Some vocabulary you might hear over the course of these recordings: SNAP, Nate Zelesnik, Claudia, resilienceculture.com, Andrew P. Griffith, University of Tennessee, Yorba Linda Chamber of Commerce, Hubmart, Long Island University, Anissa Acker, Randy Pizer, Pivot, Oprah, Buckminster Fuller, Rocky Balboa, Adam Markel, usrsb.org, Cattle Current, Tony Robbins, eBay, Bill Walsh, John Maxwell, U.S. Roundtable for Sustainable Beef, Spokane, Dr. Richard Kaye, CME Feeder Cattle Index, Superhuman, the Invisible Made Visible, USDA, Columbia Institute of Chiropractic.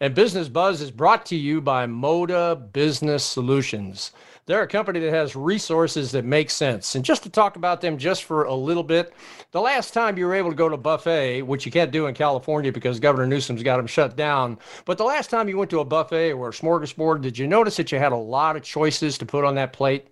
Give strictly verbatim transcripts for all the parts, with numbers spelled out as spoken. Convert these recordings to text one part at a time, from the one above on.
And Business Buzz is brought to you by Moda Business Solutions. They're a company that has resources that make sense. And just to talk about them just for a little bit, the last time you were able to go to a buffet, which you can't do in California because Governor Newsom's got them shut down, but the last time you went to a buffet or a smorgasbord, did you notice that you had a lot of choices to put on that plate?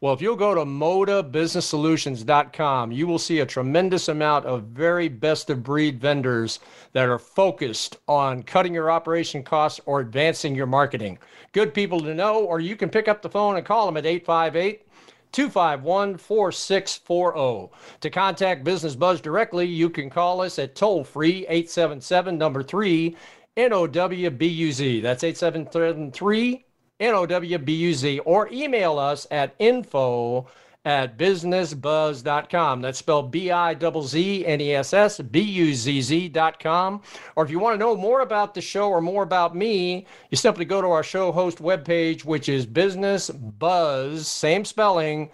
Well, if you'll go to moda business solutions dot com, you will see a tremendous amount of very best of breed vendors that are focused on cutting your operation costs or advancing your marketing. Good people to know, or you can pick up the phone and call them at eight five eight, two five one, four six four zero. To contact Business Buzz directly, you can call us at toll-free eight seven seven, number three, N O W B U Z. That's eight seven seven, three N O W B U Z, or email us at info at business buzz dot com. That's spelled B I Z Z N E S S B U Z Z dot com. Or if you want to know more about the show or more about me, you simply go to our show host webpage, which is businessbuzz, same spelling,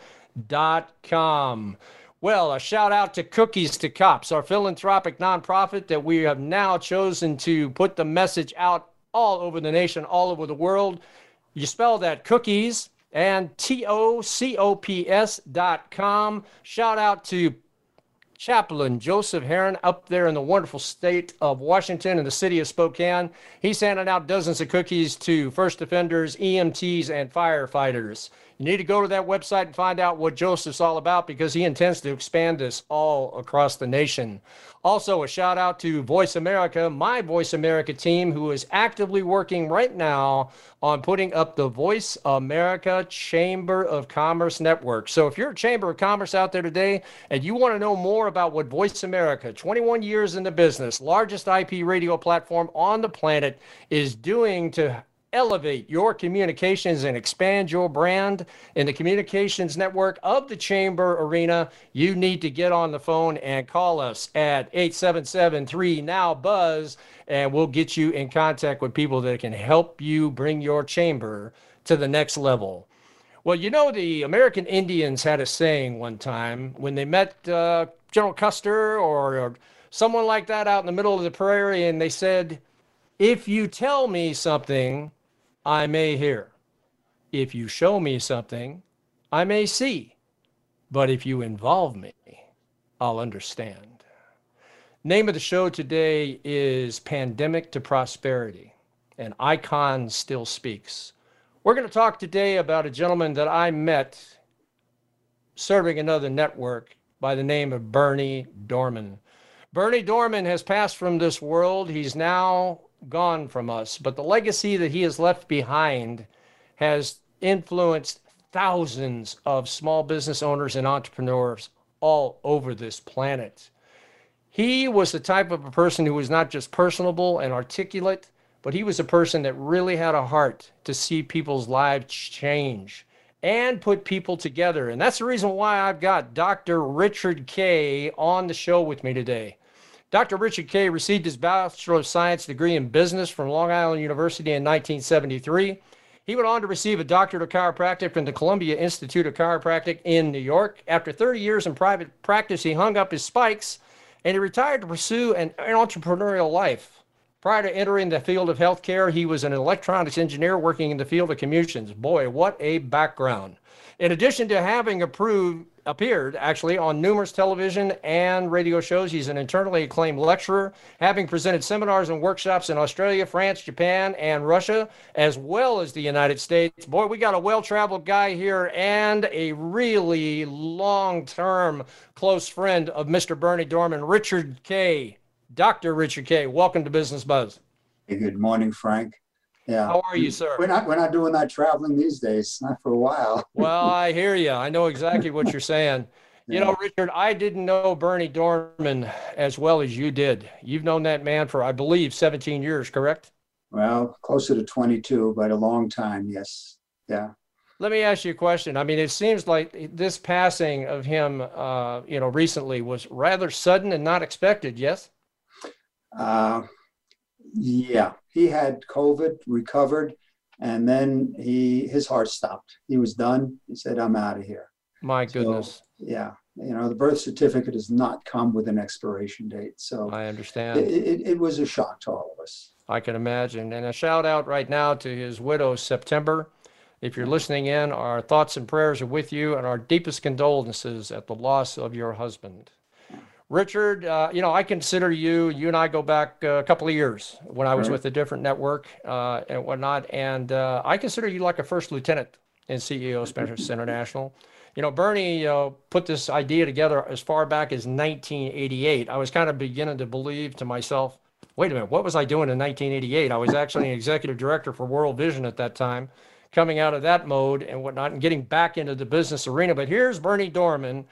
dot com. Well, a shout out to Cookies to Cops, our philanthropic nonprofit that we have now chosen to put the message out all over the nation, all over the world. You spell that cookies and T O C O P S dot com. Shout out to Chaplain Joseph Heron up there in the wonderful state of Washington in the city of Spokane. He's handing out dozens of cookies to first offenders, E M Ts, and firefighters. You need to go to that website and find out what Joseph's all about, because he intends to expand this all across the nation. Also, a shout out to Voice America, my Voice America team, who is actively working right now on putting up the Voice America Chamber of Commerce Network. So if you're a Chamber of Commerce out there today and you want to know more about what Voice America, twenty-one years in the business, largest I P radio platform on the planet, is doing to elevate your communications and expand your brand in the communications network of the chamber arena, you need to get on the phone and call us at eight seven seven, three, N O W, B U Z Z, and we'll get you in contact with people that can help you bring your chamber to the next level. Well, you know, the American Indians had a saying one time when they met uh, General Custer or, or someone like that out in the middle of the prairie, and they said, "If you tell me something, I may hear. If you show me something, I may see. But if you involve me, I'll understand." Name of the show today is Pandemic to Prosperity, and Icon Still Speaks. We're going to talk today about a gentleman that I met serving another network by the name of Bernie Dorman. Bernie Dorman has passed from this world. He's now gone from us, but the legacy that he has left behind has influenced thousands of small business owners and entrepreneurs all over this planet. He was the type of a person who was not just personable and articulate, but he was a person that really had a heart to see people's lives change and put people together. And that's the reason why I've got Doctor Richard Kaye on the show with me today. Doctor Richard Kaye received his Bachelor of Science degree in business from Long Island University in nineteen seventy-three. He went on to receive a Doctorate of Chiropractic from the Columbia Institute of Chiropractic in New York. After thirty years in private practice, he hung up his spikes and he retired to pursue an entrepreneurial life. Prior to entering the field of healthcare, he was an electronics engineer working in the field of communications. Boy, what a background. In addition to having approved, appeared actually on numerous television and radio shows, he's an internally acclaimed lecturer, having presented seminars and workshops in Australia, France, Japan, and Russia, as well as the United States. Boy, we got a well-traveled guy here and a really long-term close friend of Mister Bernie Dorman, Richard Kaye. Doctor Richard Kaye, welcome to Business Buzz. Hey, good morning, Frank. Yeah. How are you, sir? We're not, we're not doing that traveling these days, not for a while. Well, I hear you. I know exactly what you're saying. Yeah. You know, Richard, I didn't know Bernie Dorman as well as you did. You've known that man for, I believe, seventeen years, correct? Well, closer to twenty-two, but a long time, yes. Yeah. Let me ask you a question. I mean, it seems like this passing of him, uh, you know, recently was rather sudden and not expected, yes? Uh, yeah. He had COVID, recovered, and then he his heart stopped. He was done. He said, I'm out of here. My goodness. So, yeah. You know, the birth certificate does not come with an expiration date. So I understand. It, it, it was a shock to all of us. I can imagine. And a shout out right now to his widow, September. If you're listening in, our thoughts and prayers are with you and our deepest condolences at the loss of your husband. Richard, uh, you know, I consider you, you and I go back a couple of years when I was right. with a different network uh, and whatnot. And uh, I consider you like a first lieutenant in C E O Space International. You know, Bernie uh, put this idea together as far back as nineteen eighty-eight. I was kind of beginning to believe to myself, wait a minute, what was I doing in nineteen eighty-eight? I was actually an executive director for World Vision at that time, coming out of that mode and whatnot and getting back into the business arena. But here's Bernie Dorman,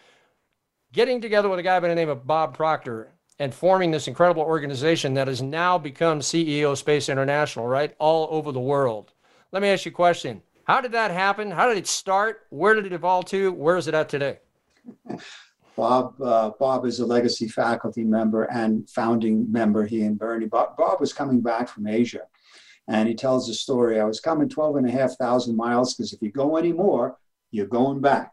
getting together with a guy by the name of Bob Proctor and forming this incredible organization that has now become C E O Space International, right? All over the world. Let me ask you a question. How did that happen? How did it start? Where did it evolve to? Where is it at today? Bob uh, Bob is a legacy faculty member and founding member, he and Bernie. Bob, Bob was coming back from Asia, and he tells the story. I was coming twelve and a half thousand miles because if you go any more, you're going back.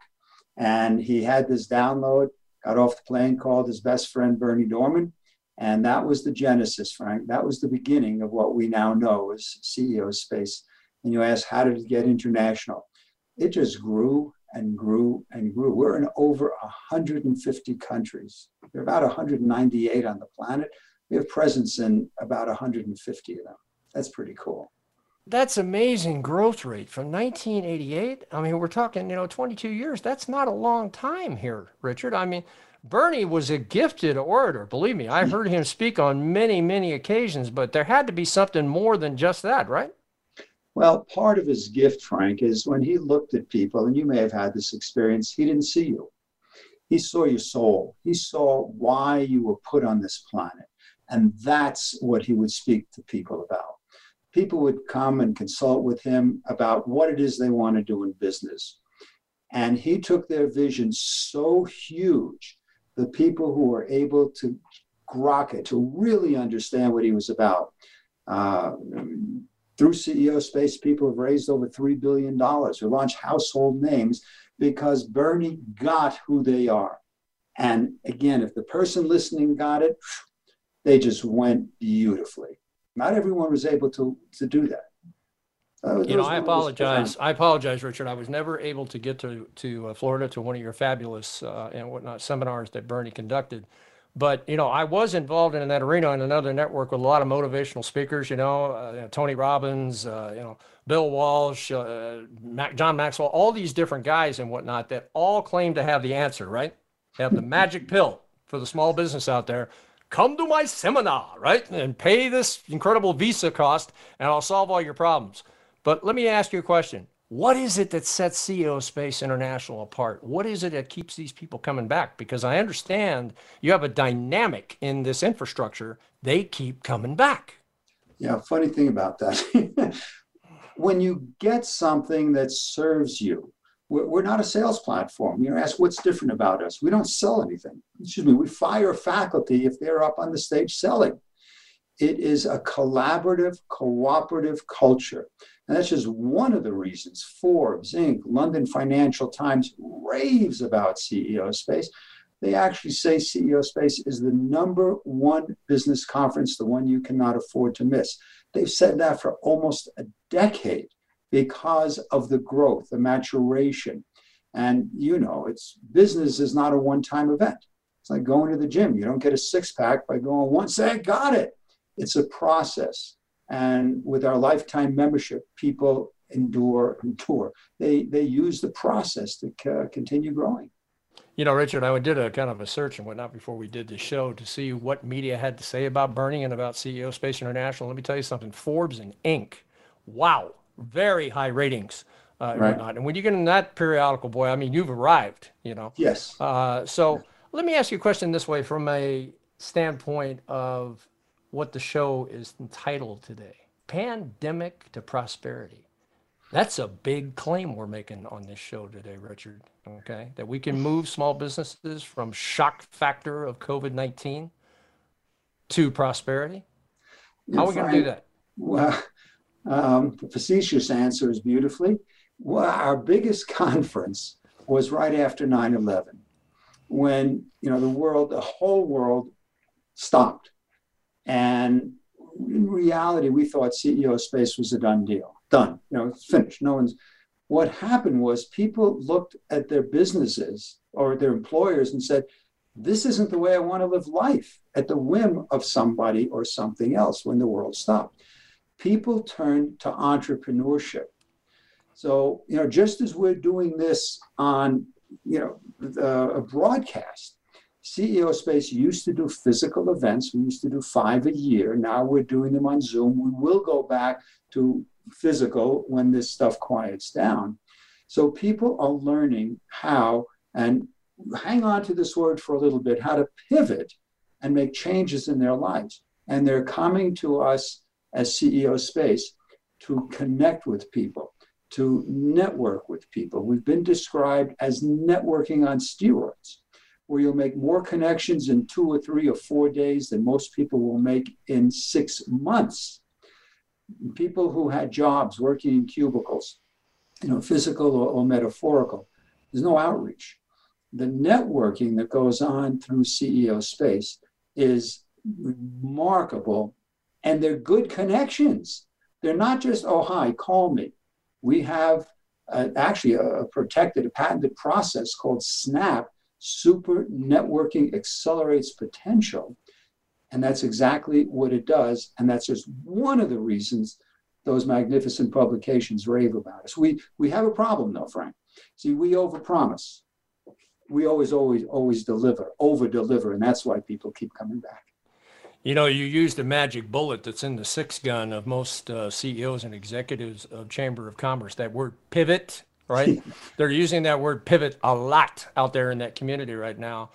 And he had this download. Got off the plane, called his best friend, Bernie Dorman. And that was the genesis, Frank. That was the beginning of what we now know as C E O Space. And you ask, how did it get international? It just grew and grew and grew. We're in over one hundred fifty countries. There are about one hundred ninety-eight on the planet. We have presence in about one hundred fifty of them. That's pretty cool. That's amazing growth rate from nineteen eighty-eight. I mean, we're talking, you know, twenty-two years. That's not a long time here, Richard. I mean, Bernie was a gifted orator. Believe me, I've heard him speak on many, many occasions, but there had to be something more than just that, right? Well, part of his gift, Frank, is when he looked at people, and you may have had this experience, he didn't see you. He saw your soul. He saw why you were put on this planet. And that's what he would speak to people about. People would come and consult with him about what it is they want to do in business. And he took their vision so huge, the people who were able to grok it, to really understand what he was about. Uh, through C E O Space, people have raised over three billion dollars who launch household names because Bernie got who they are. And again, if the person listening got it, they just went beautifully. Not everyone was able to, to do that. Uh, you know, I apologize. I apologize, Richard. I was never able to get to, to uh, Florida to one of your fabulous uh, and whatnot seminars that Bernie conducted. But, you know, I was involved in that arena in another network with a lot of motivational speakers, you know, uh, Tony Robbins, uh, you know, Bill Walsh, uh, Mac, John Maxwell, all these different guys and whatnot that all claim to have the answer, right? Have the magic pill for the small business out there. Come to my seminar, right? And pay this incredible visa cost and I'll solve all your problems. But let me ask you a question. What is it that sets C E O Space International apart? What is it that keeps these people coming back? Because I understand you have a dynamic in this infrastructure. They keep coming back. Yeah, funny thing about that. When you get something that serves you, we're not a sales platform. You're asked what's different about us. We don't sell anything. Excuse me, we fire faculty if they're up on the stage selling. It is a collaborative, cooperative culture. And that's just one of the reasons Forbes, Incorporated, London Financial Times raves about C E O Space. They actually say C E O Space is the number one business conference, the one you cannot afford to miss. They've said that for almost a decade because of the growth, the maturation. And, you know, it's business is not a one-time event. It's like going to the gym. You don't get a six-pack by going, once I got it. It's a process. And with our lifetime membership, people endure, endure. They, they use the process to c- continue growing. You know, Richard, I did a kind of a search and whatnot before we did the show to see what media had to say about Bernie and about C E O Space International. Let me tell you something, Forbes and Inc. Wow, very high ratings. Uh, right. And, whatnot. And when you get in that periodical, boy, I mean, you've arrived, you know. Yes. Uh, so let me ask you a question this way from a standpoint of what the show is entitled today, Pandemic to Prosperity. That's a big claim we're making on this show today, Richard, okay? That we can move small businesses from shock factor of COVID nineteen to prosperity. How are we going to do that? Well, um, the facetious answer is beautifully. Well, our biggest conference was right after nine eleven when, you know, the world, the whole world stopped. And in reality, we thought C E O Space was a done deal. Done, you know, it's finished. No one's. What happened was people looked at their businesses or their employers and said, this isn't the way I want to live life, at the whim of somebody or something else when the world stopped. People turned to entrepreneurship. So, you know, just as we're doing this on, you know, uh, a broadcast, C E O Space used to do physical events. We used to do five a year. Now we're doing them on Zoom. We will go back to physical when this stuff quiets down. So people are learning how, and hang on to this word for a little bit, how to pivot and make changes in their lives. And they're coming to us as C E O Space to connect with people, to network with people. We've been described as networking on steroids, where you'll make more connections in two or three or four days than most people will make in six months. People who had jobs working in cubicles, you know, physical or, or metaphorical, there's no outreach. The networking that goes on through C E O Space is remarkable, and they're good connections. They're not just, oh, hi, call me. We have uh, actually a, a protected, a patented process called SNAP, Super Networking Accelerates Potential. And that's exactly what it does. And that's just one of the reasons those magnificent publications rave about us. We we have a problem, though, Frank. See, we overpromise. We always, always, always deliver, over-deliver. And that's why people keep coming back. You know, you used a magic bullet that's in the six gun of most uh, C E Os and executives of Chamber of Commerce, that word pivot, right? They're using that word pivot a lot out there in that community right now.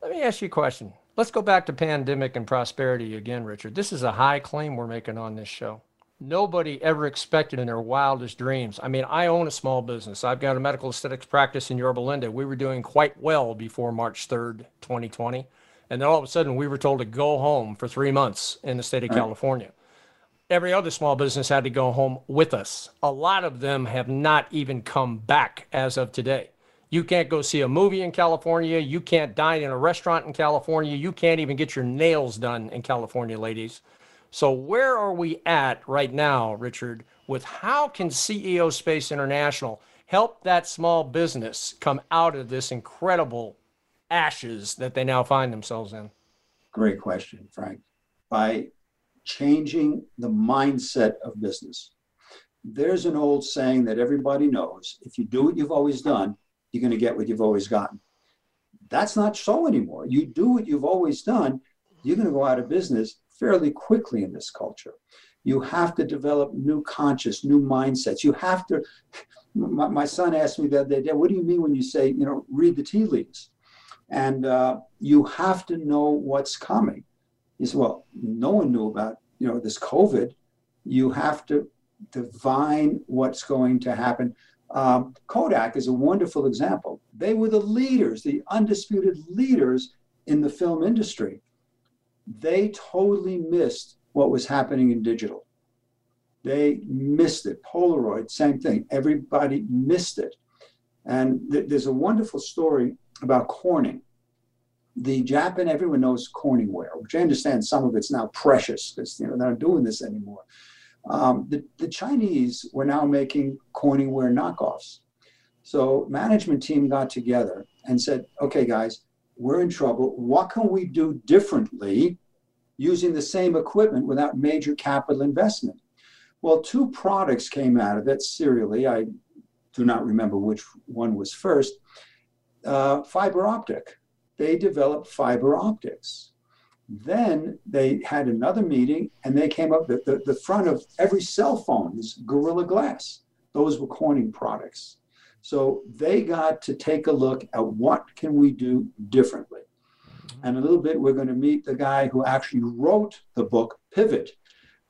Let me ask you a question. Let's go back to pandemic and prosperity again, Richard. This is a high claim we're making on this show. Nobody ever expected in their wildest dreams. I mean, I own a small business. I've got a medical aesthetics practice in Yorba Linda. We were doing quite well before March third, twenty twenty. And then all of a sudden we were told to go home for three months in the state of California. Every other small business had to go home with us. A lot of them have not even come back as of today. You can't go see a movie in California. You can't dine in a restaurant in California. You can't even get your nails done in California, ladies. So where are we at right now, Richard, with how can C E O Space International help that small business come out of this incredible ashes that they now find themselves in? Great question, Frank. By changing the mindset of business. There's an old saying that everybody knows, if you do what you've always done, you're going to get what you've always gotten. That's not so anymore. You do what you've always done, you're going to go out of business fairly quickly in this culture. You have to develop new conscious, new mindsets. You have to, my, my son asked me the other day, what do you mean when you say, you know, read the tea leaves? And uh, you have to know what's coming. He said, well, no one knew about, you know, this COVID. You have to divine what's going to happen. Um, Kodak is a wonderful example. They were the leaders, the undisputed leaders in the film industry. They totally missed what was happening in digital. They missed it. Polaroid, same thing. Everybody missed it. And th- there's a wonderful story about Corning. The Japan, everyone knows Corningware, which I understand some of it's now precious because you know they're not doing this anymore. Um, the, the Chinese were now making Corningware knockoffs. So management team got together and said, okay, guys, we're in trouble. What can we do differently using the same equipment without major capital investment? Well, two products came out of it serially. I do not remember which one was first. Uh, fiber optic. They developed fiber optics. Then they had another meeting and they came up with the, the front of every cell phone is Gorilla Glass. Those were Corning products. So they got to take a look at what can we do differently. And a little bit, we're going to meet the guy who actually wrote the book, Pivot.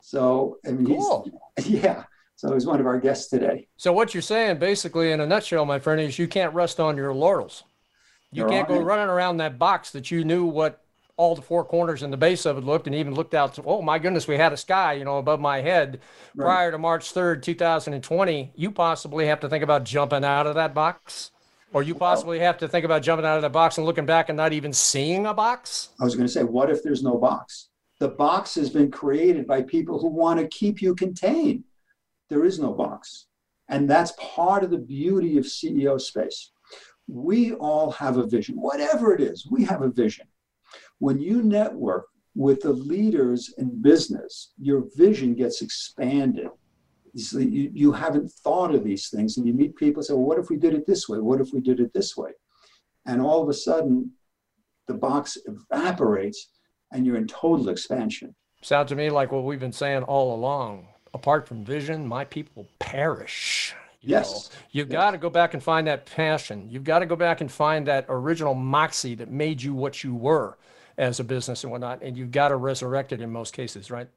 So, I mean, cool. he's, yeah. So he's one of our guests today. So what you're saying basically in a nutshell, my friend, is you can't rest on your laurels. You They're can't go it. running around that box that you knew what all the four corners and the base of it looked, and even looked out to, oh my goodness, we had a sky, you know, above my head right. prior to March third, two thousand twenty. You possibly have to think about jumping out of that box, or you possibly have to think about jumping out of the box and looking back and not even seeing a box. I was going to say, what if there's no box? The box has been created by people who want to keep you contained. There is no box. And that's part of the beauty of C E O Space. We all have a vision, whatever it is, we have a vision. When you network with the leaders in business, your vision gets expanded. So you, you haven't thought of these things, and you meet people and say, well, what if we did it this way? What if we did it this way? And all of a sudden, the box evaporates, and you're in total expansion. Sounds to me like what we've been saying all along. Apart from vision, my people perish. You yes. know, you've yes. got to go back and find that passion. You've got to go back and find that original moxie that made you what you were as a business and whatnot. And you've got to resurrect it in most cases, right?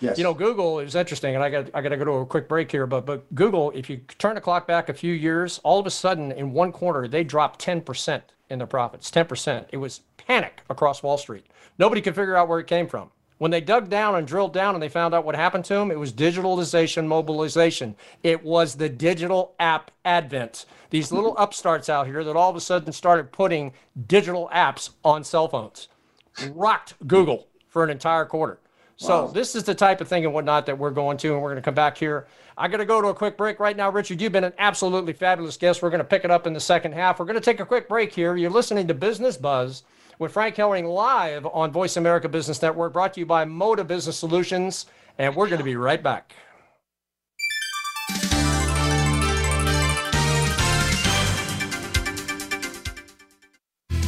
Yes. You know, Google is interesting. And I got I got to go to a quick break here. But, but Google, if you turn the clock back a few years, all of a sudden in one quarter, they dropped ten percent in their profits, ten percent. It was panic across Wall Street. Nobody could figure out where it came from. When they dug down and drilled down and they found out what happened to them, it was digitalization, mobilization. It was the digital app advent. These little upstarts out here that all of a sudden started putting digital apps on cell phones. Rocked Google for an entire quarter. So wow. This is the type of thing and whatnot that we're going to, and we're going to come back here. I got to go to a quick break right now. Richard, you've been an absolutely fabulous guest. We're going to pick it up in the second half. We're going to take a quick break here. You're listening to Business Buzz with Frank Hellring live on Voice America Business Network, brought to you by Moda Business Solutions. And we're going to be right back.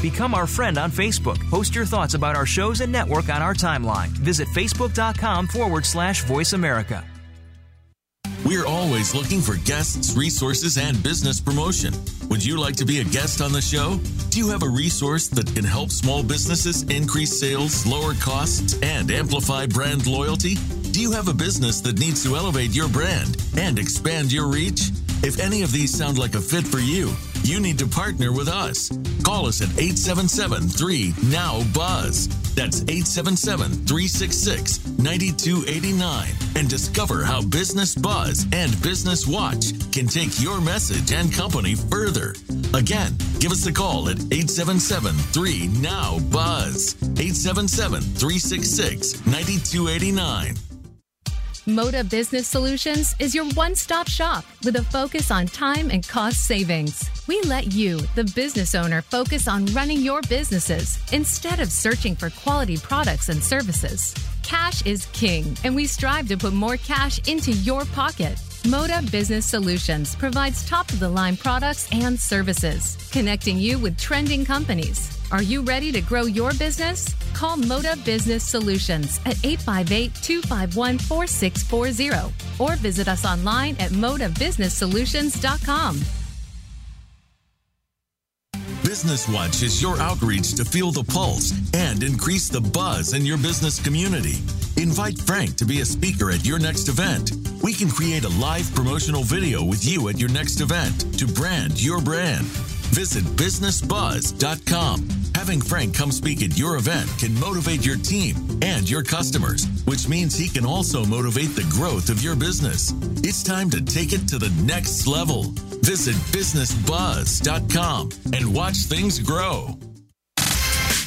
Become our friend on Facebook. Post your thoughts about our shows and network on our timeline. Visit facebook.com forward slash Voice America. We're always looking for guests, resources, and business promotion. Would you like to be a guest on the show? Do you have a resource that can help small businesses increase sales, lower costs, and amplify brand loyalty? Do you have a business that needs to elevate your brand and expand your reach? If any of these sound like a fit for you, you need to partner with us. Call us at eight seven seven, three, N O W, B U Z Z. That's eight seven seven, three six six, nine two eight nine. And discover how Business Buzz and Business Watch can take your message and company further. Again, give us a call at eight seven seven, three, N O W, B U Z Z. eight seven seven, three six six, nine two eight nine. Moda Business Solutions is your one-stop shop with a focus on time and cost savings. We let you, the business owner, focus on running your businesses instead of searching for quality products and services. Cash is king, and we strive to put more cash into your pocket. Moda Business Solutions provides top-of-the-line products and services, connecting you with trending companies. Are you ready to grow your business? Call Moda Business Solutions at eight five eight, two five one, four six four zero or visit us online at moda business solutions dot com. Business Watch is your outreach to feel the pulse and increase the buzz in your business community. Invite Frank to be a speaker at your next event. We can create a live promotional video with you at your next event to brand your brand. Visit business buzz dot com. Having Frank come speak at your event can motivate your team and your customers, which means he can also motivate the growth of your business. It's time to take it to the next level. Visit business buzz dot com and watch things grow.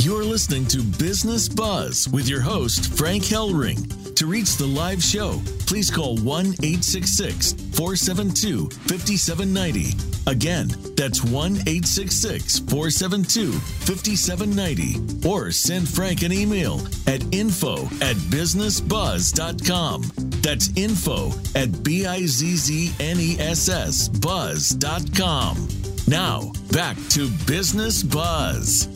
You're listening to Business Buzz with your host, Frank Hellring. To reach the live show, please call one eight six six, four seven two, five seven nine zero. Again, that's one eight six six, four seven two, five seven nine zero. Or send Frank an email at info at businessbuzz.com. That's info at B-I-Z-Z-N-E-S-S buzz.com. Now, back to Business Buzz.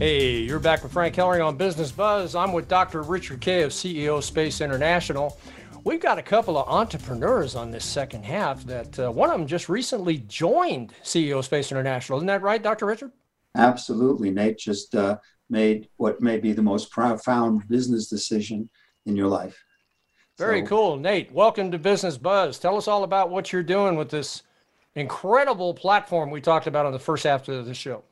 Hey, you're back with Frank Hellring on Business Buzz. I'm with Doctor Richard Kaye of C E O Space International. We've got a couple of entrepreneurs on this second half that uh, one of them just recently joined C E O Space International. Isn't that right, Doctor Richard? Absolutely. Nate just uh, made what may be the most profound business decision in your life. Very so. Cool. Nate, welcome to Business Buzz. Tell us all about what you're doing with this incredible platform we talked about on the first half of the show.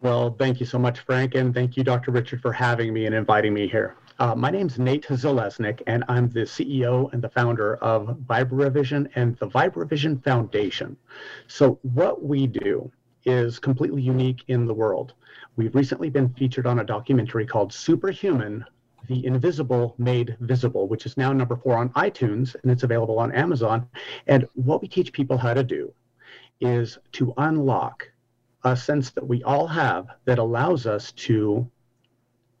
Well, thank you so much, Frank, and thank you, Doctor Richard, for having me and inviting me here. Uh, my name's Nate Zelesnik, and I'm the C E O and the founder of VibraVision and the VibraVision Foundation. So what we do is completely unique in the world. We've recently been featured on a documentary called Superhuman, the Invisible Made Visible, which is now number four on iTunes, and it's available on Amazon. And what we teach people how to do is to unlock a sense that we all have that allows us to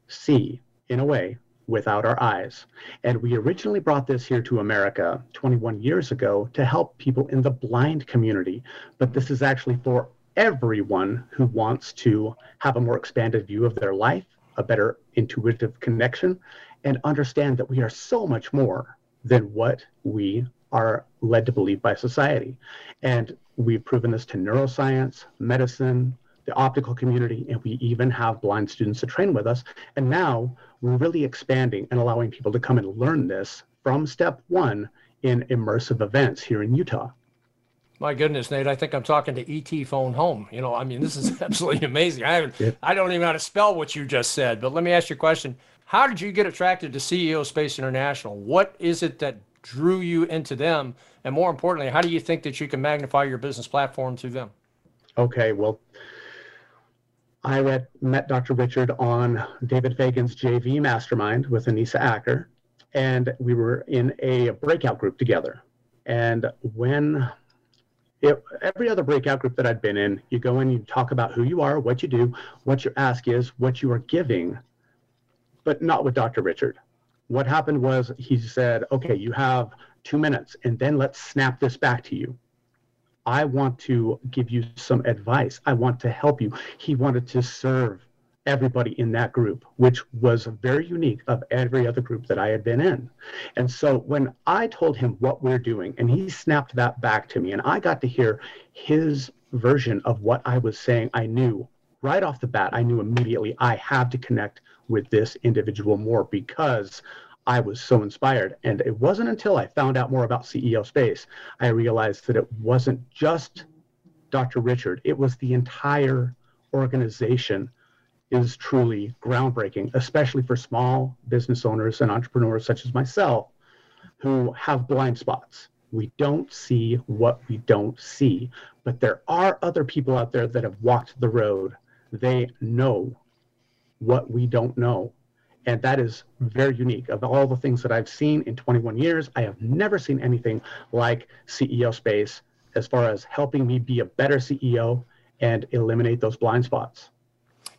see, in a way, without our eyes. And we originally brought this here to America twenty-one years ago to help people in the blind community. But this is actually for everyone who wants to have a more expanded view of their life, a better intuitive connection, and understand that we are so much more than what we are led to believe by society. And we've proven this to neuroscience, medicine, the optical community, and we even have blind students to train with us. And now we're really expanding and allowing people to come and learn this from step one in immersive events here in Utah. My goodness, Nate, I think I'm talking to E T phone home. You know, I mean, this is absolutely amazing. I haven't, yeah. I don't even know how to spell what you just said, but let me ask you a question. How did you get attracted to C E O Space International? What is it that drew you into them? And more importantly, how do you think that you can magnify your business platform through them? Okay, well, I read, met Doctor Richard on David Fagan's J V Mastermind with Anissa Acker, and we were in a breakout group together. And when it, every other breakout group that I'd been in, you go in, you talk about who you are, what you do, what your ask is, what you are giving, but not with Doctor Richard. What happened was he said, okay, you have two minutes, and then let's snap this back to you. I want to give you some advice. I want to help you. He wanted to serve everybody in that group, which was very unique of every other group that I had been in. And so when I told him what we're doing, and he snapped that back to me, and I got to hear his version of what I was saying, I knew right off the bat, I knew immediately I had to connect with this individual more because I was so inspired. And it wasn't until I found out more about C E O Space, I realized that it wasn't just Doctor Richard. It was the entire organization is truly groundbreaking, especially for small business owners and entrepreneurs such as myself who have blind spots. We don't see what we don't see, but there are other people out there that have walked the road. They know what we don't know. And that is very unique. Of all the things that I've seen in twenty-one years, I have never seen anything like C E O Space as far as helping me be a better C E O and eliminate those blind spots.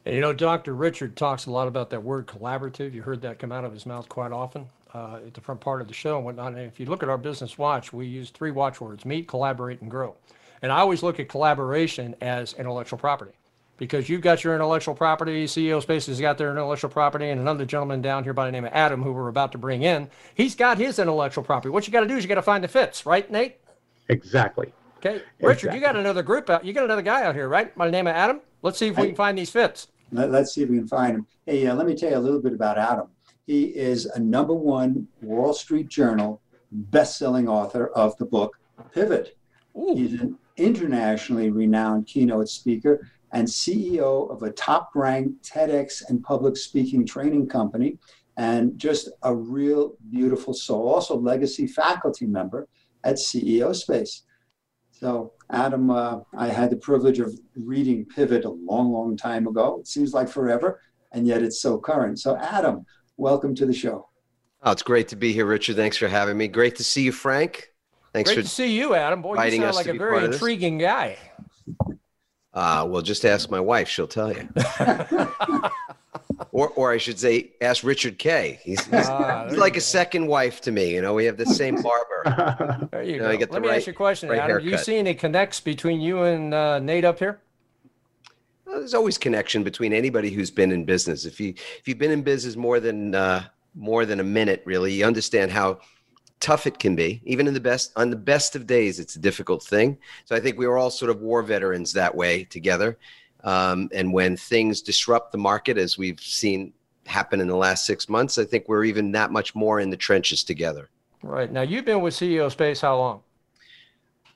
And you know, Doctor Richard talks a lot about that word collaborative. You heard that come out of his mouth quite often uh, at the front part of the show and whatnot. And if you look at our business watch, we use three watch words: meet, collaborate, and grow. And I always look at collaboration as intellectual property. Because you've got your intellectual property, C E O Space has got their intellectual property, and another gentleman down here by the name of Adam, who we're about to bring in, he's got his intellectual property. What you got to do is you got to find the fits, right, Nate? Exactly. Okay, Richard, exactly. You got another group out. You got another guy out here, right, by the name of Adam? Let's see if we can find these fits. Let's see if we can find them. Hey, uh, let me tell you a little bit about Adam. He is a number one Wall Street Journal best-selling author of the book Pivot. Ooh. He's an internationally renowned keynote speaker and C E O of a top-ranked TEDx and public speaking training company, and just a real beautiful soul. Also legacy faculty member at C E O Space. So Adam, uh, I had the privilege of reading Pivot a long, long time ago. It seems like forever, and yet it's so current. So Adam, welcome to the show. Oh, it's great to be here, Richard. Thanks for having me. Great to see you, Frank. Thanks great for to see you, Adam. Boy, you sound like a very intriguing guy. Uh, well, just ask my wife. She'll tell you. Or, or I should say, ask Richard Kaye. He's, he's, ah, he's like a second wife to me. You know, we have the same barber. There you, you know, go. You get Let the me right, ask you a question, right Adam. Haircut. Are you seeing any connects between you and uh, Nate up here? Well, there's always connection between anybody who's been in business. If you if you've been in business more than uh, more than a minute, really, you understand how tough it can be. Even in the best on the best of days, it's a difficult thing. So I think we were all sort of war veterans that way together. Um, and when things disrupt the market, as we've seen happen in the last six months, I think we're even that much more in the trenches together. Right. Now, you've been with C E O Space how long?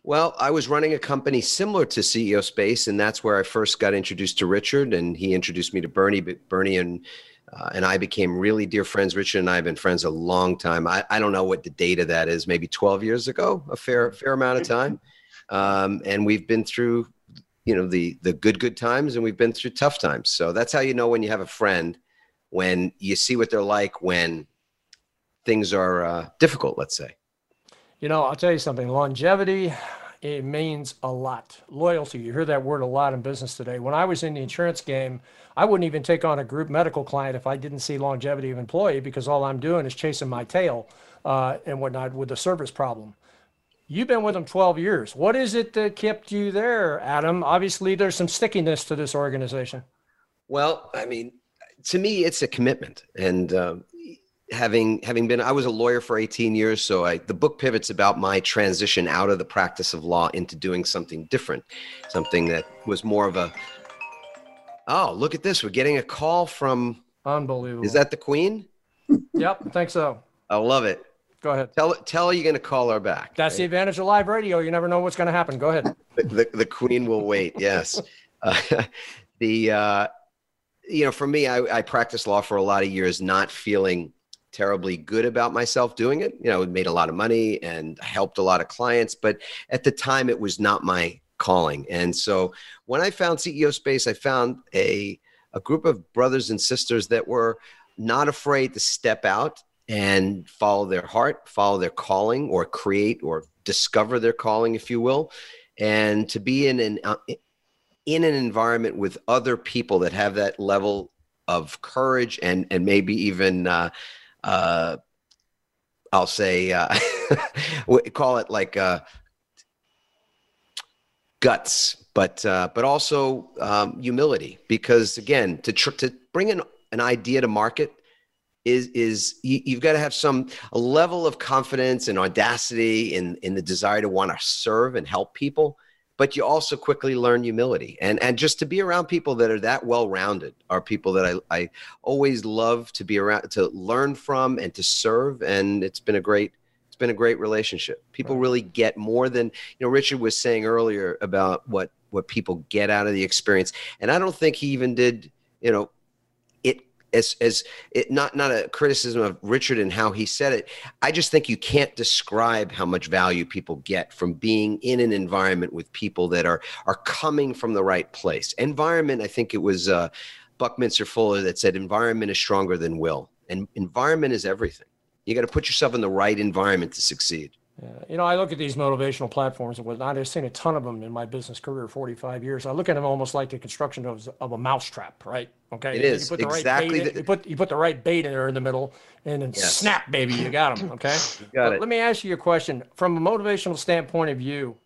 Well, I was running a company similar to C E O Space, and that's where I first got introduced to Richard, and he introduced me to Bernie. But Bernie and uh, and I became really dear friends. Richard and I have been friends a long time. I, I don't know what the date of that is, maybe twelve years ago, a fair fair amount of time. Um, and we've been through you know, the, the good, good times, and we've been through tough times. So that's how you know when you have a friend, when you see what they're like, when things are uh, difficult, let's say. You know, I'll tell you something, longevity, it means a lot. Loyalty, you hear that word a lot in business today. When I was in the insurance game, I wouldn't even take on a group medical client if I didn't see longevity of employee, because all I'm doing is chasing my tail uh, and whatnot with the service problem. You've been with them twelve years. What is it that kept you there, Adam? Obviously, there's some stickiness to this organization. Well, I mean, to me, it's a commitment. And uh, having having been, I was a lawyer for eighteen years. So I, the book Pivot's about my transition out of the practice of law into doing something different, something that was more of a, oh, look at this. We're getting a call from. Unbelievable. Is that the Queen? Yep, I think so. I love it. Go ahead. Tell tell her you're going to call her back. That's right? The advantage of live radio. You never know what's going to happen. Go ahead. The, the, the Queen will wait. Yes. Uh, the, uh, you know, for me, I, I practiced law for a lot of years, not feeling terribly good about myself doing it. You know, I made a lot of money and helped a lot of clients, but at the time it was not my calling. And so when I found C E O Space, I found a, a group of brothers and sisters that were not afraid to step out and follow their heart, follow their calling, or create or discover their calling, if you will. And to be in an, uh, in an environment with other people that have that level of courage and, and maybe even, uh, uh, I'll say, uh, call it like uh, guts, but, uh, but also um, humility. Because again, to, tr- to bring an, an idea to market, is is you, you've got to have some a level of confidence and audacity in, in the desire to want to serve and help people, but you also quickly learn humility. And and just to be around people that are that well-rounded are people that I, I always love to be around, to learn from and to serve. And it's been a great, it's been a great relationship. People really get more than, you know, Richard was saying earlier about what, what people get out of the experience. And I don't think he even did, you know, As as it, not not a criticism of Richard and how he said it. I just think you can't describe how much value people get from being in an environment with people that are are coming from the right place. Environment, I think it was uh, Buckminster Fuller that said, "Environment is stronger than will," and environment is everything. You got to put yourself in the right environment to succeed. Yeah. You know, I look at these motivational platforms and whatnot. I've seen a ton of them in my business career, forty-five years. I look at them almost like the construction of, of a mousetrap, right? Okay. It is. You put the exactly. Right bait in, the, you, put, you put the right bait in there in the middle, and then yes. Snap, baby, you got them. Okay. You got but it. Let me ask you a question. From a motivational standpoint of view,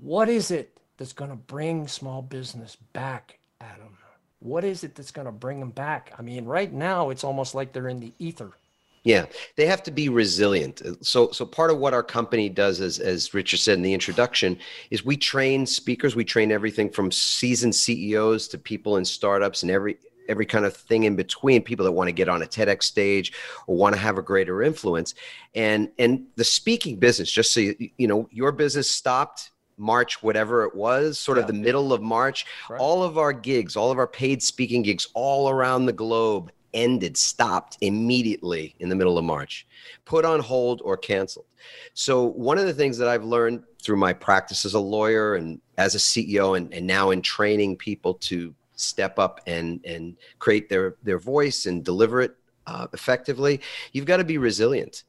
what is it that's going to bring small business back, Adam? What is it that's going to bring them back? I mean, right now, it's almost like they're in the ether. Yeah, they have to be resilient. So so part of what our company does, as, as Richard said in the introduction, is we train speakers. We train everything from seasoned C E Os to people in startups and every every kind of thing in between, people that want to get on a TEDx stage or want to have a greater influence. And and the speaking business, just so you, you know, your business stopped March, whatever it was, sort yeah. of the middle of March. Right. All of our gigs, all of our paid speaking gigs all around the globe ended, stopped immediately in the middle of March, put on hold or canceled. So one of the things that I've learned through my practice as a lawyer and as a C E O and, and now in training people to step up and and create their, their voice and deliver it uh, effectively, you've got to be resilient.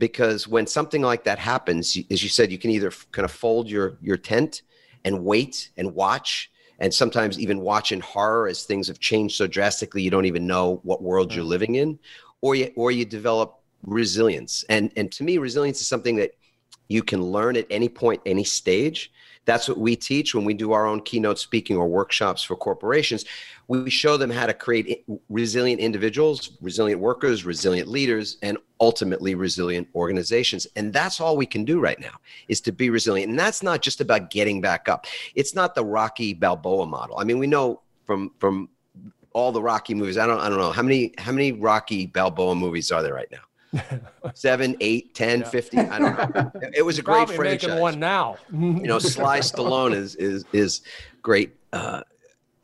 Because when something like that happens, as you said, you can either kind of fold your your tent and wait and watch, and sometimes even watch in horror as things have changed so drastically you don't even know what world you're living in, or you, or you develop resilience. And and to me, resilience is something that you can learn at any point, any stage. That's what we teach when we do our own keynote speaking or workshops for corporations. We show them how to create resilient individuals, resilient workers, resilient leaders, and ultimately resilient organizations. And that's all we can do right now, is to be resilient. And that's not just about getting back up. It's not the Rocky Balboa model. I mean, we know from from all the Rocky movies, I don't I don't know, how many how many Rocky Balboa movies are there right now? Seven, eight, ten, yeah. fifty. I don't know. It was a great Probably franchise. Making one now. You know, Sly Stallone is is is great uh,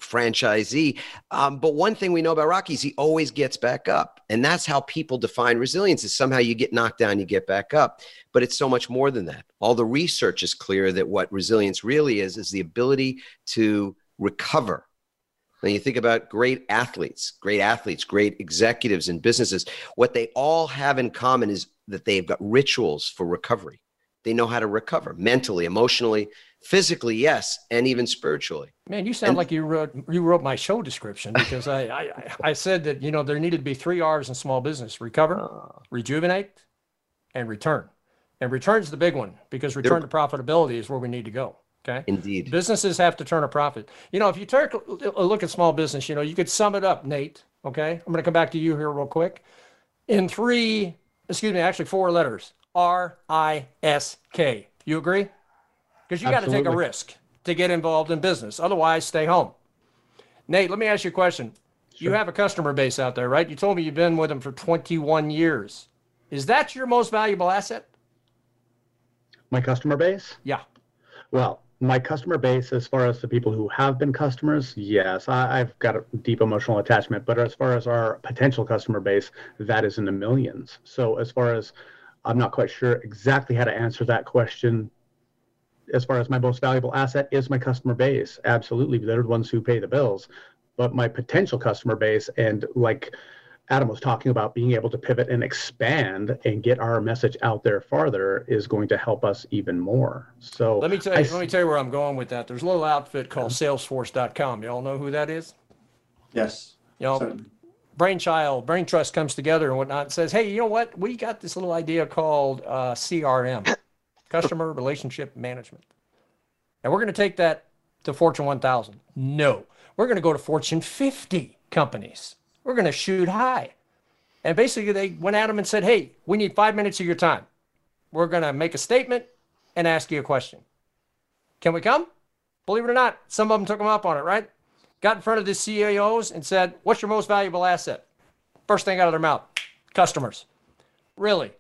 franchisee. Um, but one thing we know about Rocky is he always gets back up, and that's how people define resilience: is somehow you get knocked down, you get back up. But it's so much more than that. All the research is clear that what resilience really is is the ability to recover. Now, you think about great athletes, great athletes, great executives in businesses. What they all have in common is that they've got rituals for recovery. They know how to recover mentally, emotionally, physically, yes, and even spiritually. Man, you sound and, like you wrote you wrote my show description, because I, I I said that, you know, there needed to be three R's in small business: recover, uh, rejuvenate, and return. And return's the big one, because return to profitability is where we need to go. Okay. Indeed. Businesses have to turn a profit. You know, if you take a look at small business, you know, you could sum it up, Nate. Okay. I'm going to come back to you here real quick. In three, excuse me, actually four letters: R I S K. You agree? Because you got to take a risk to get involved in business. Otherwise, stay home. Nate, let me ask you a question. Sure. You have a customer base out there, right? You told me you've been with them for twenty-one years. Is that your most valuable asset? My customer base? Yeah. Well, my customer base, as far as the people who have been customers, yes, I, I've got a deep emotional attachment. But as far as our potential customer base, that is in the millions. So as far as, I'm not quite sure exactly how to answer that question. As far as my most valuable asset is my customer base. Absolutely. They're the ones who pay the bills. But my potential customer base, and like Adam was talking about, being able to pivot and expand and get our message out there farther is going to help us even more. So let me tell you, I, let me tell you where I'm going with that. There's a little outfit called Salesforce dot com. Y'all know who that is? Yes. You know, so, Brainchild, Brain Trust comes together and whatnot and says, hey, you know what? We got this little idea called uh, C R M, Customer Relationship Management. And we're going to take that to Fortune one thousand. No, we're going to go to Fortune fifty companies. We're going to shoot high. And basically they went at them and said, hey, we need five minutes of your time. We're going to make a statement and ask you a question. Can we come? Believe it or not, some of them took them up on it, right? Got in front of the C E Os and said, what's your most valuable asset? First thing out of their mouth, customers. Really?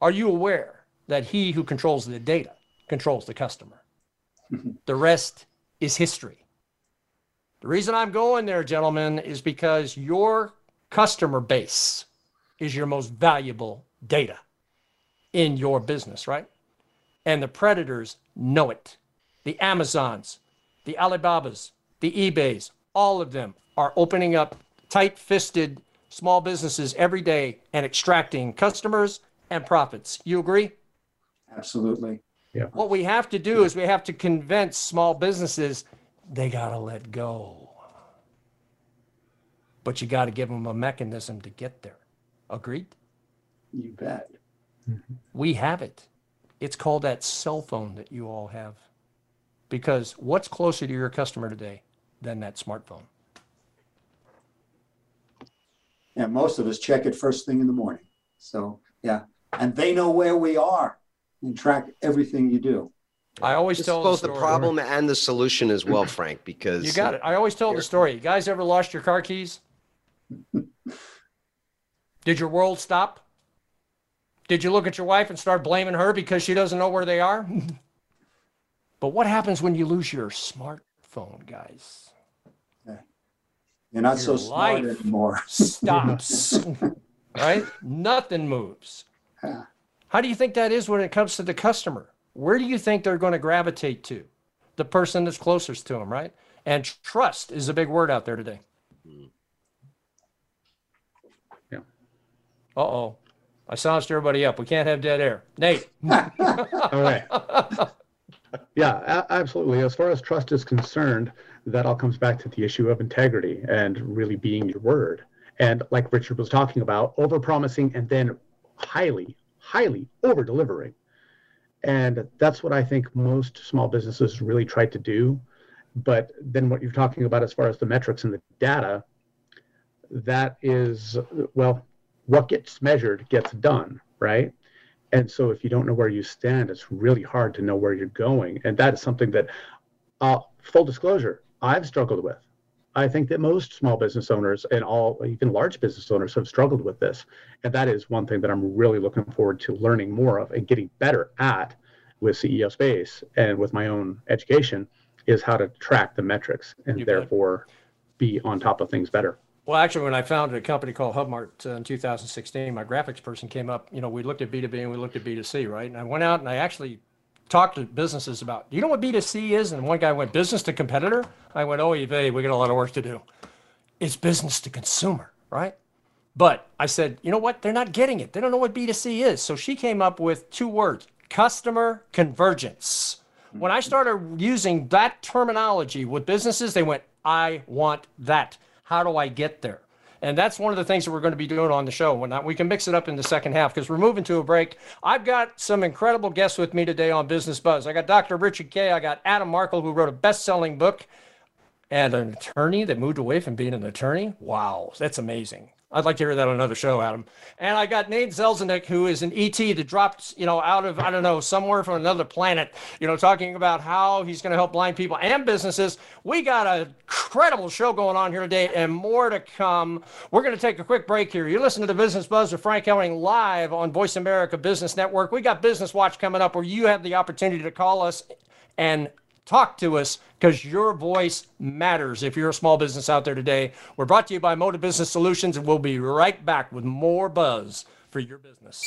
Are you aware that he who controls the data controls the customer? The rest is history. The reason I'm going there, gentlemen, is because your customer base is your most valuable data in your business, right? And the predators know it. The Amazons, the Alibabas, the eBays, all of them are opening up tight-fisted small businesses every day and extracting customers and profits. You agree? Absolutely. Yeah. What we have to do is we have to convince small businesses they got to let go. But you got to give them a mechanism to get there. Agreed? You bet. Mm-hmm. We have it. It's called that cell phone that you all have. Because what's closer to your customer today than that smartphone? And most of us check it first thing in the morning. So, yeah. And they know where we are and track everything you do. I always tell both the problem and the solution as well, Frank, because you got it. I always tell the story. You guys ever lost your car keys? Did your world stop? Did you look at your wife and start blaming her because she doesn't know where they are? But what happens when you lose your smartphone, guys? You're not your so smart anymore. Stops. Right? Nothing moves. Huh. How do you think that is when it comes to the customer? Where do you think they're going to gravitate to? The person that's closest to them, right? And trust is a big word out there today. Yeah. Uh-oh. I silenced everybody up. We can't have dead air. Nate. All right. Yeah, absolutely. As far as trust is concerned, that all comes back to the issue of integrity and really being your word. And like Richard was talking about, over-promising and then highly, highly over-delivering. And that's what I think most small businesses really try to do. But then what you're talking about as far as the metrics and the data, that is, well, what gets measured gets done, right? And so if you don't know where you stand, it's really hard to know where you're going. And that is something that, uh, full disclosure, I've struggled with. I think that most small business owners and all, even large business owners, have struggled with this. And that is one thing that I'm really looking forward to learning more of and getting better at with C E O Space and with my own education, is how to track the metrics and you therefore bet. Be on top of things better. Well, actually, when I founded a company called Hubmart uh, in two thousand sixteen, my graphics person came up, you know, we looked at B two B and we looked at B two C, right? And I went out and I actually talked to businesses about, do you know what B two C is? And one guy went, business to competitor? I went, oh, hey, we got a lot of work to do. It's business to consumer, right? But I said, you know what? They're not getting it. They don't know what B two C is. So she came up with two words, customer convergence. When I started using that terminology with businesses, they went, I want that. How do I get there? And that's one of the things that we're going to be doing on the show. We're not, we can mix it up in the second half because we're moving to a break. I've got some incredible guests with me today on Business Buzz. I got Doctor Richard Kaye. I got Adam Markel, who wrote a best-selling book, and an attorney that moved away from being an attorney. Wow, that's amazing. I'd like to hear that on another show, Adam. And I got Nate Zelesnik, who is an E T that dropped, you know, out of, I don't know, somewhere from another planet, you know, talking about how he's going to help blind people and businesses. We got an incredible show going on here today and more to come. We're going to take a quick break here. You're listening to Business Buzz with Frank Hellring live on Voice America Business Network. We got Business Watch coming up where you have the opportunity to call us and talk to us because your voice matters if you're a small business out there today. We're brought to you by Moda Business Solutions, and we'll be right back with more buzz for your business.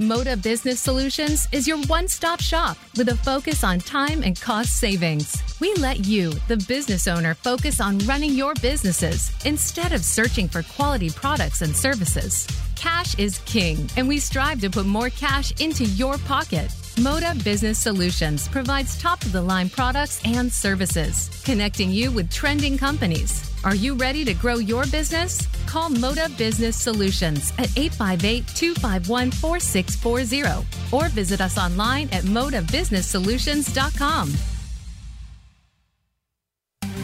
Moda Business Solutions is your one-stop shop with a focus on time and cost savings. We let you, the business owner, focus on running your businesses instead of searching for quality products and services. Cash is king, and we strive to put more cash into your pocket. Moda Business Solutions provides top-of-the-line products and services, connecting you with trending companies. Are you ready to grow your business? Call Moda Business Solutions at eight five eight, two five one, four six four zero or visit us online at moda business solutions dot com.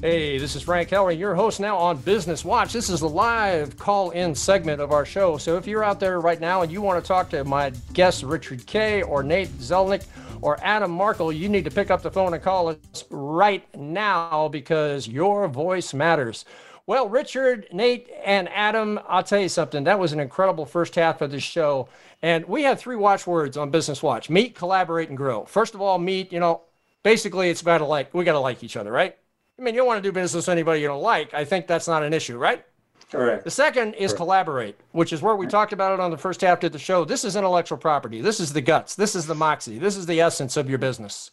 Hey, this is Frank Hellring, your host now on Business Watch. This is the live call-in segment of our show. So if you're out there right now and you want to talk to my guests, Richard Kaye or Nate Zelesnik or Adam Markel, you need to pick up the phone and call us right now because your voice matters. Well, Richard, Nate, and Adam, I'll tell you something. That was an incredible first half of this show. And we have three watch words on Business Watch: meet, collaborate, and grow. First of all, meet, you know, basically it's about to like, we got to like each other, right? I mean, you don't want to do business with anybody you don't like. I think that's not an issue, right? Correct. The second is Correct. collaborate, which is where we talked about it on the first half of the show. This is intellectual property. This is the guts. This is the moxie. This is the essence of your business.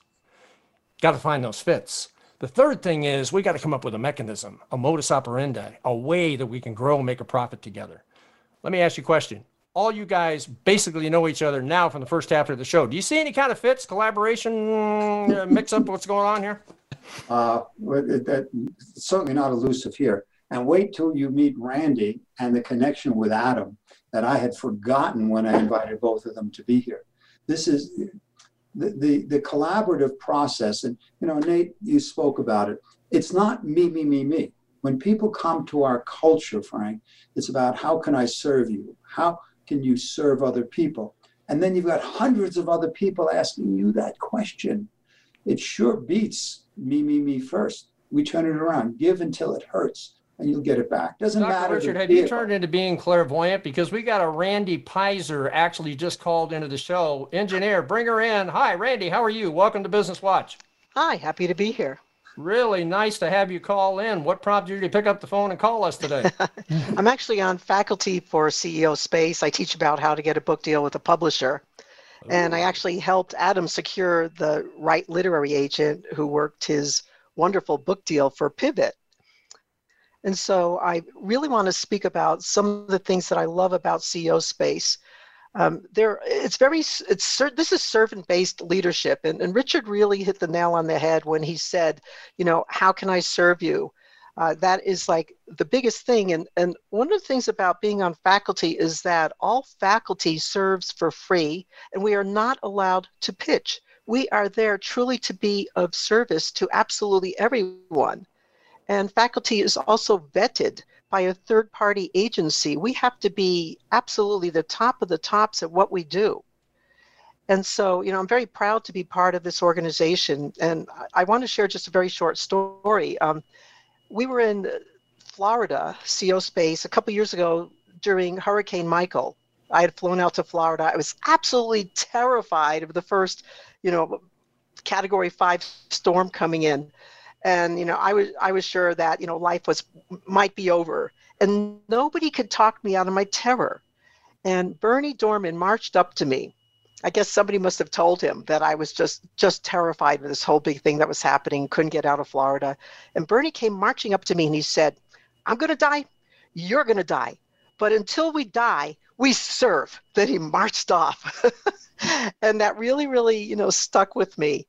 Got to find those fits. The third thing is we got to come up with a mechanism, a modus operandi, a way that we can grow and make a profit together. Let me ask you a question. All you guys basically know each other now from the first half of the show. Do you see any kind of fits, collaboration, mix up what's going on here? Uh, that, it's certainly not elusive here. And wait till you meet Randy and the connection with Adam that I had forgotten when I invited both of them to be here. This is the, the, the collaborative process. And, you know, Nate, you spoke about it. It's not me, me, me, me. When people come to our culture, Frank, it's about how can I serve you? How can you serve other people? And then you've got hundreds of other people asking you that question. It sure beats me, me, me first. We turn it around. Give until it hurts, and you'll get it back. Doesn't Doctor matter. Richard, have you turned into being clairvoyant? Because we got a Randy Pizer actually just called into the show. Engineer, bring her in. Hi, Randy. How are you? Welcome to Business Watch. Hi. Happy to be here. Really nice to have you call in. What prompted you to pick up the phone and call us today? I'm actually on faculty for C E O Space. I teach about how to get a book deal with a publisher. And I actually helped Adam secure the right literary agent who worked his wonderful book deal for Pivot. And so I really want to speak about some of the things that I love about C E O Space. Um, there, it's very, it's this is servant-based leadership. And, and Richard really hit the nail on the head when he said, you know, how can I serve you? Uh, that is like the biggest thing. And, and one of the things about being on faculty is that all faculty serves for free, and we are not allowed to pitch. We are there truly to be of service to absolutely everyone. And faculty is also vetted by a third-party agency. We have to be absolutely the top of the tops at what we do. And so, you know, I'm very proud to be part of this organization. And I, I want to share just a very short story. Um, We were in Florida, C E O Space, a couple years ago during Hurricane Michael. I had flown out to Florida. I was absolutely terrified of the first, you know, Category Five storm coming in, and you know, I was I was sure that you know life was might be over, and nobody could talk me out of my terror. And Bernie Dorman marched up to me. I guess somebody must have told him that I was just just terrified with this whole big thing that was happening, couldn't get out of Florida. And Bernie came marching up to me and he said, I'm going to die. You're going to die. But until we die, we serve. Then he marched off. And that really, really, you know, stuck with me.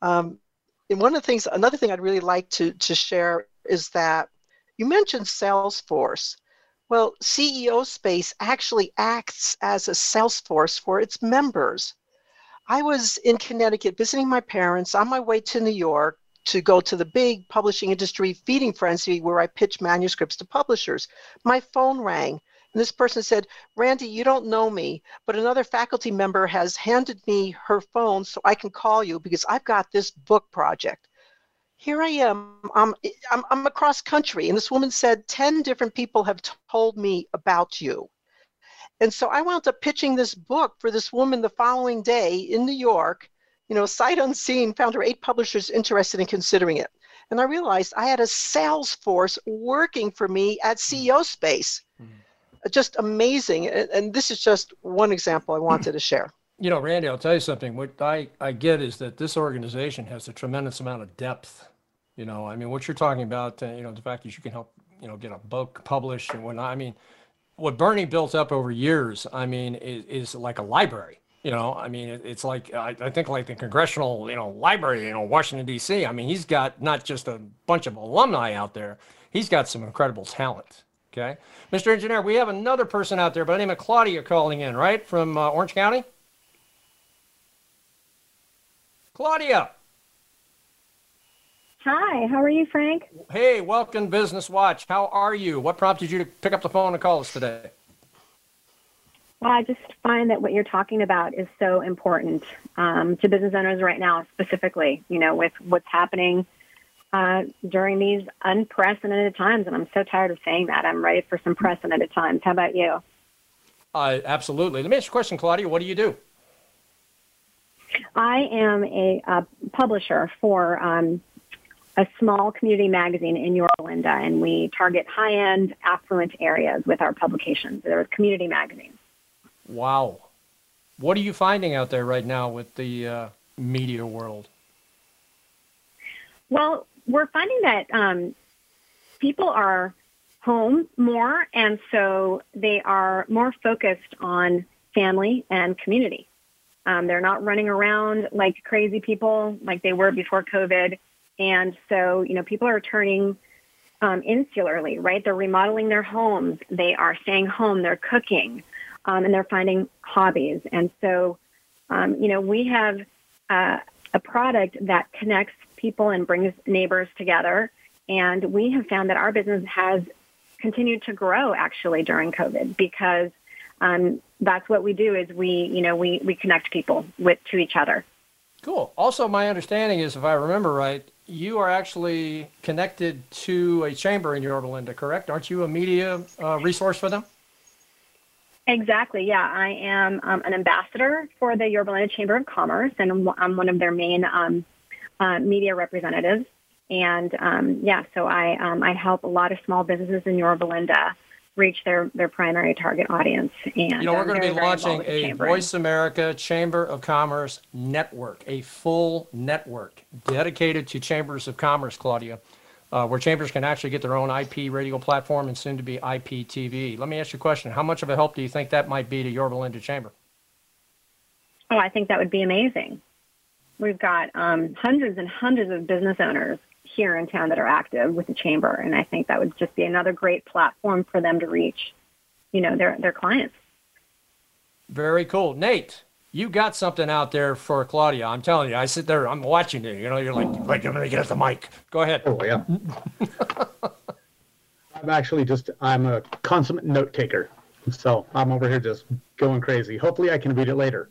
Um, and one of the things, another thing I'd really like to, to share is that you mentioned Salesforce. Well, C E O Space actually acts as a Salesforce for its members. I was in Connecticut visiting my parents on my way to New York to go to the big publishing industry feeding frenzy where I pitch manuscripts to publishers. My phone rang. And this person said, Randy, you don't know me, but another faculty member has handed me her phone so I can call you because I've got this book project. Here I am, I'm, I'm, I'm across country, and this woman said ten different people have told me about you. And so I wound up pitching this book for this woman the following day in New York, you know, sight unseen, found her eight publishers interested in considering it. And I realized I had a sales force working for me at C E O Space. Mm-hmm. Just amazing. And, and this is just one example I wanted to share. You know, Randy, I'll tell you something. What I, I get is that this organization has a tremendous amount of depth. You know, I mean, what you're talking about, uh, you know, the fact that you can help, you know, get a book published and whatnot. I mean, what Bernie built up over years, I mean, is, is like a library. You know, I mean, it, it's like, I, I think like the Congressional, you know, library, you know, Washington, D C. I mean, he's got not just a bunch of alumni out there. He's got some incredible talent. Okay. Mister Engineer, we have another person out there by the name of Claudia calling in, right, from uh, Orange County. Claudia. Hi, how are you, Frank? Hey, welcome Business Watch. How are you? What prompted you to pick up the phone and call us today? Well, I just find that what you're talking about is so important um, to business owners right now, specifically, you know, with what's happening uh, during these unprecedented times. And I'm so tired of saying that. I'm ready for some precedented times. How about you? Uh, absolutely. Let me ask you a question, Claudia. What do you do? I am a, a publisher for um, a small community magazine in Yorba Linda, and we target high-end, affluent areas with our publications. They're a community magazine. Wow. What are you finding out there right now with the uh, media world? Well, we're finding that um, people are home more, and so they are more focused on family and community. Um, they're not running around like crazy people like they were before COVID. And so, you know, people are turning um, insularly, right? They're remodeling their homes. They are staying home. They're cooking, um, and they're finding hobbies. And so, um, you know, we have uh, a product that connects people and brings neighbors together. And we have found that our business has continued to grow actually during COVID because um that's what we do is we, you know, we, we connect people with to each other. Cool. Also, my understanding is, if I remember right, you are actually connected to a chamber in Yorba Linda, correct? Aren't you a media uh, resource for them? Exactly. Yeah, I am um, an ambassador for the Yorba Linda Chamber of Commerce, and I'm one of their main um, uh, media representatives. And um, yeah, so I um, I help a lot of small businesses in Yorba Linda reach their, their primary target audience. And you know, we're going to be launching a Voice America Chamber of Commerce Network, a full network dedicated to chambers of commerce, Claudia, uh, where chambers can actually get their own I P radio platform and soon to be I P T V. Let me ask you a question. How much of a help do you think that might be to Yorba Linda Chamber? Oh, I think that would be amazing. We've got um, hundreds and hundreds of business owners here in town that are active with the chamber. And I think that would just be another great platform for them to reach, you know, their, their clients. Very cool. Nate, you got something out there for Claudia. I'm telling you, I sit there, I'm watching you, you know, you're like, like I'm going to get off the mic. Go ahead. Oh, yeah. I'm actually just, I'm a consummate note taker. So I'm over here just going crazy. Hopefully I can read it later.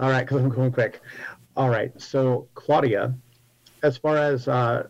All right. Cause I'm going quick. All right. So Claudia, as far as, uh,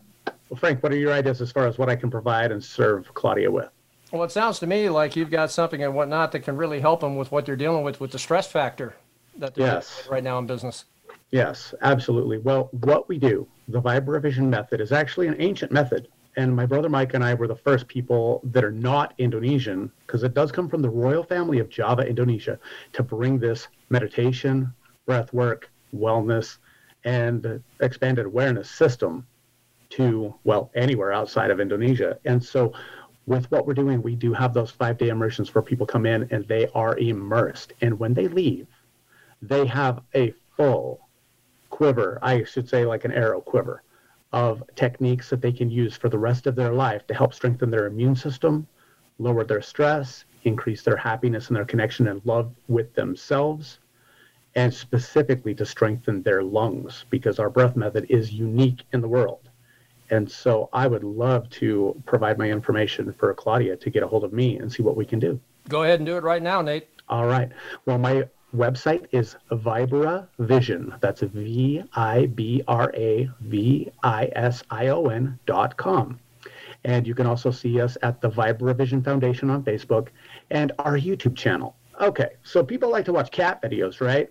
Well, Frank, what are your ideas as far as what I can provide and serve Claudia with? Well, it sounds to me like you've got something and whatnot that can really help them with what they're dealing with, with the stress factor that they're yes. dealing with right now in business. Yes, absolutely. Well, what we do, the VibraVision method, is actually an ancient method. And my brother Mike and I were the first people that are not Indonesian, because it does come from the royal family of Java, Indonesia, to bring this meditation, breath work, wellness, and expanded awareness system to, well, anywhere outside of Indonesia. And so with what we're doing, we do have those five-day immersions where people come in and they are immersed. And when they leave, they have a full quiver, I should say like an arrow quiver, of techniques that they can use for the rest of their life to help strengthen their immune system, lower their stress, increase their happiness and their connection and love with themselves, and specifically to strengthen their lungs, because our breath method is unique in the world. And so I would love to provide my information for Claudia to get a hold of me and see what we can do. Go ahead and do it right now, Nate. All right. Well, my website is VibraVision. That's V I B R A V I S I O N dot com. And you can also see us at the VibraVision Foundation on Facebook and our YouTube channel. Okay, so people like to watch cat videos, right?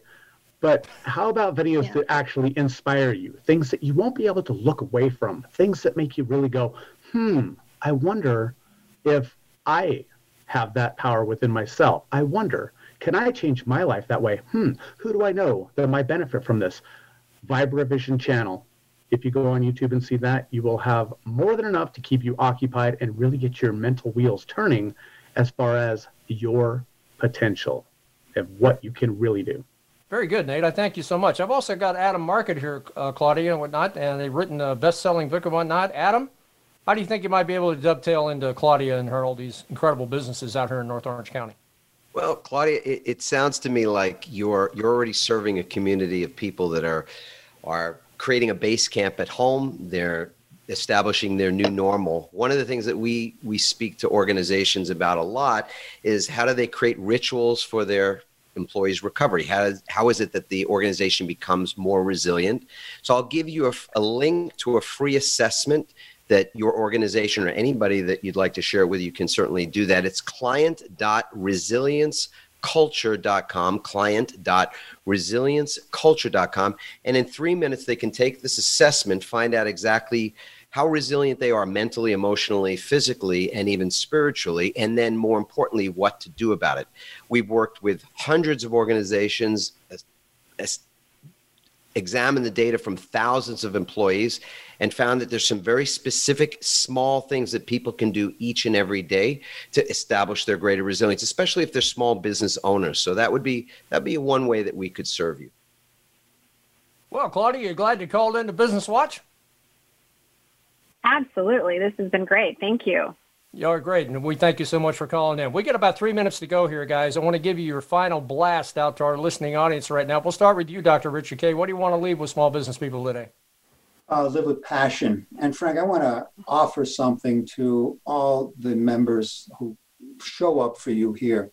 But how about videos yeah. that actually inspire you, things that you won't be able to look away from, things that make you really go, hmm, I wonder if I have that power within myself. I wonder, can I change my life that way? Hmm, who do I know that might benefit from this? VibraVision channel. If you go on YouTube and see that, you will have more than enough to keep you occupied and really get your mental wheels turning as far as your potential and what you can really do. Very good, Nate. I thank you so much. I've also got Adam Markel here, uh, Claudia and whatnot, and they've written a best-selling book and whatnot. Adam, how do you think you might be able to dovetail into Claudia and her all these incredible businesses out here in North Orange County? Well, Claudia, it, it sounds to me like you're you're already serving a community of people that are are creating a base camp at home. They're establishing their new normal. One of the things that we we speak to organizations about a lot is how do they create rituals for their employees' recovery? How, how is it that the organization becomes more resilient? So I'll give you a, a link to a free assessment that your organization or anybody that you'd like to share with you can certainly do that. It's client dot resilience culture dot com, client dot resilience culture dot com. And in three minutes, they can take this assessment, find out exactly how resilient they are mentally, emotionally, physically, and even spiritually, and then more importantly, what to do about it. We've worked with hundreds of organizations, examined the data from thousands of employees, and found that there's some very specific small things that people can do each and every day to establish their greater resilience, especially if they're small business owners. So that would be, that'd be one way that we could serve you. Well, Claudia, you're glad you called in to Business Watch? Absolutely. This has been great. Thank you. You're great. And we thank you so much for calling in. We got about three minutes to go here, guys. I want to give you your final blast out to our listening audience right now. We'll start with you, Doctor Richard Kaye. What do you want to leave with small business people today? Uh, live with passion. And Frank, I want to offer something to all the members who show up for you here.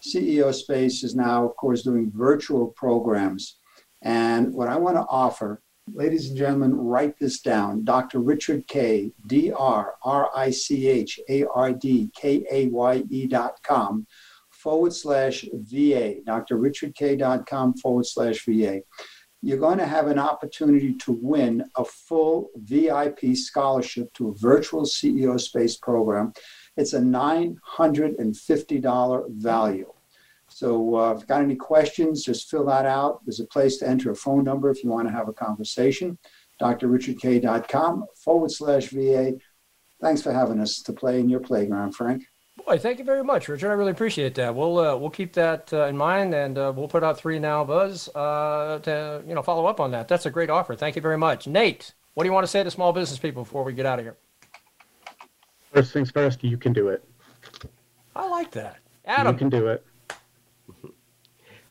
C E O Space is now, of course, doing virtual programs. And what I want to offer, ladies and gentlemen, write this down. Doctor Richard Kaye, D R R I C H A R D K A Y E dot com forward slash V A, D R Richard Kaye dot com forward slash V A. You're going to have an opportunity to win a full V I P scholarship to a virtual C E O Space program. It's a nine hundred fifty dollars value. So uh, if you've got any questions, just fill that out. There's a place to enter a phone number if you want to have a conversation. D R Richard Kaye dot com forward slash V A. Thanks for having us to play in your playground, Frank. Boy, thank you very much, Richard. I really appreciate that. We'll uh, we'll keep that uh, in mind, and uh, we'll put out three now buzz uh, to you know follow up on that. That's a great offer. Thank you very much, Nate. What do you want to say to small business people before we get out of here? First things first, you can do it. I like that, Adam. You can do it.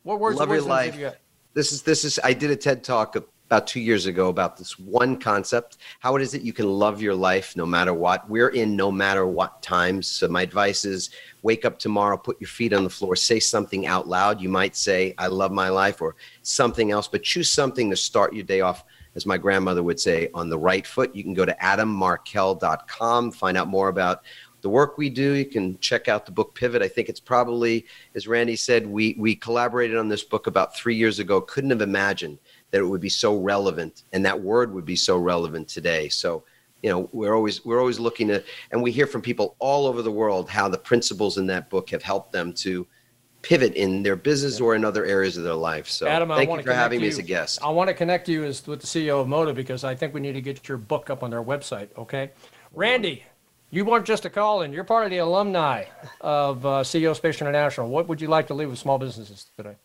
What words? Love your life. You this is this is. I did a TED talk about two years ago about this one concept: how it is that you can love your life no matter what. We're in no matter what times. So my advice is: wake up tomorrow, put your feet on the floor, say something out loud. You might say, "I love my life," or something else, but choose something to start your day off, as my grandmother would say, on the right foot. You can go to adam markel dot com, find out more about the work we do. You can check out the book Pivot. I think it's probably, as Randy said, we we collaborated on this book about three years ago. Couldn't have imagined that it would be so relevant, and that word would be so relevant today. So, you know, we're always we're always looking to, and we hear from people all over the world how the principles in that book have helped them to pivot in their business or in other areas of their life. So Adam, thank you for having me as a guest. I want to connect you as with the C E O of Moda, because I think we need to get your book up on their website. Okay, Randy. You weren't just a call-in. You're part of the alumni of uh, C E O Space International. What would you like to leave with small businesses today?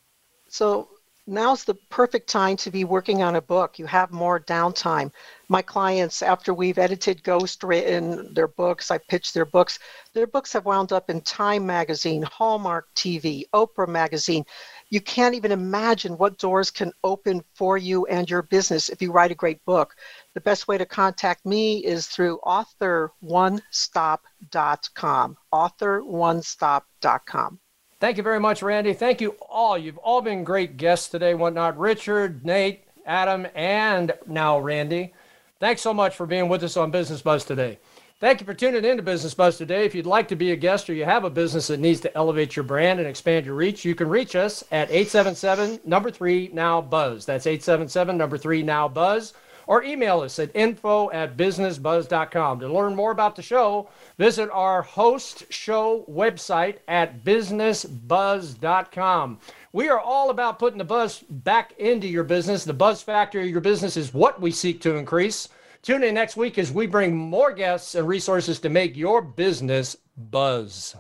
So now's the perfect time to be working on a book. You have more downtime. My clients, after we've edited, ghostwritten their books, I pitched their books, their books have wound up in Time Magazine, Hallmark T V, Oprah Magazine. You can't even imagine what doors can open for you and your business if you write a great book. The best way to contact me is through author one stop dot com, author one stop dot com. Thank you very much, Randy. Thank you all. You've all been great guests today, whatnot. Richard, Nate, Adam, and now Randy. Thanks so much for being with us on Business Buzz today. Thank you for tuning in to Business Buzz today. If you'd like to be a guest or you have a business that needs to elevate your brand and expand your reach, you can reach us at eight seven seven, number three, now, buzz. That's eight seven seven, number three, now, buzz. Or email us at info at business buzz dot com. To learn more about the show, visit our host show website at business buzz dot com. We are all about putting the buzz back into your business. The buzz factor of your business is what we seek to increase. Tune in next week as we bring more guests and resources to make your business buzz.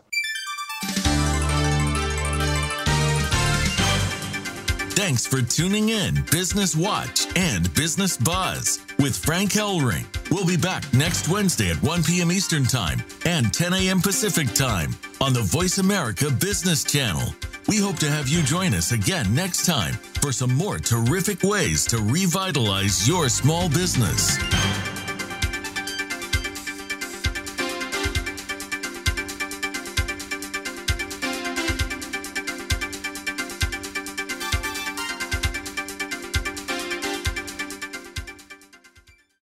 Thanks for tuning in Business Watch and Business Buzz with Frank Hellring. We'll be back next Wednesday at one p.m. Eastern Time and ten a.m. Pacific Time on the Voice America Business Channel. We hope to have you join us again next time for some more terrific ways to revitalize your small business.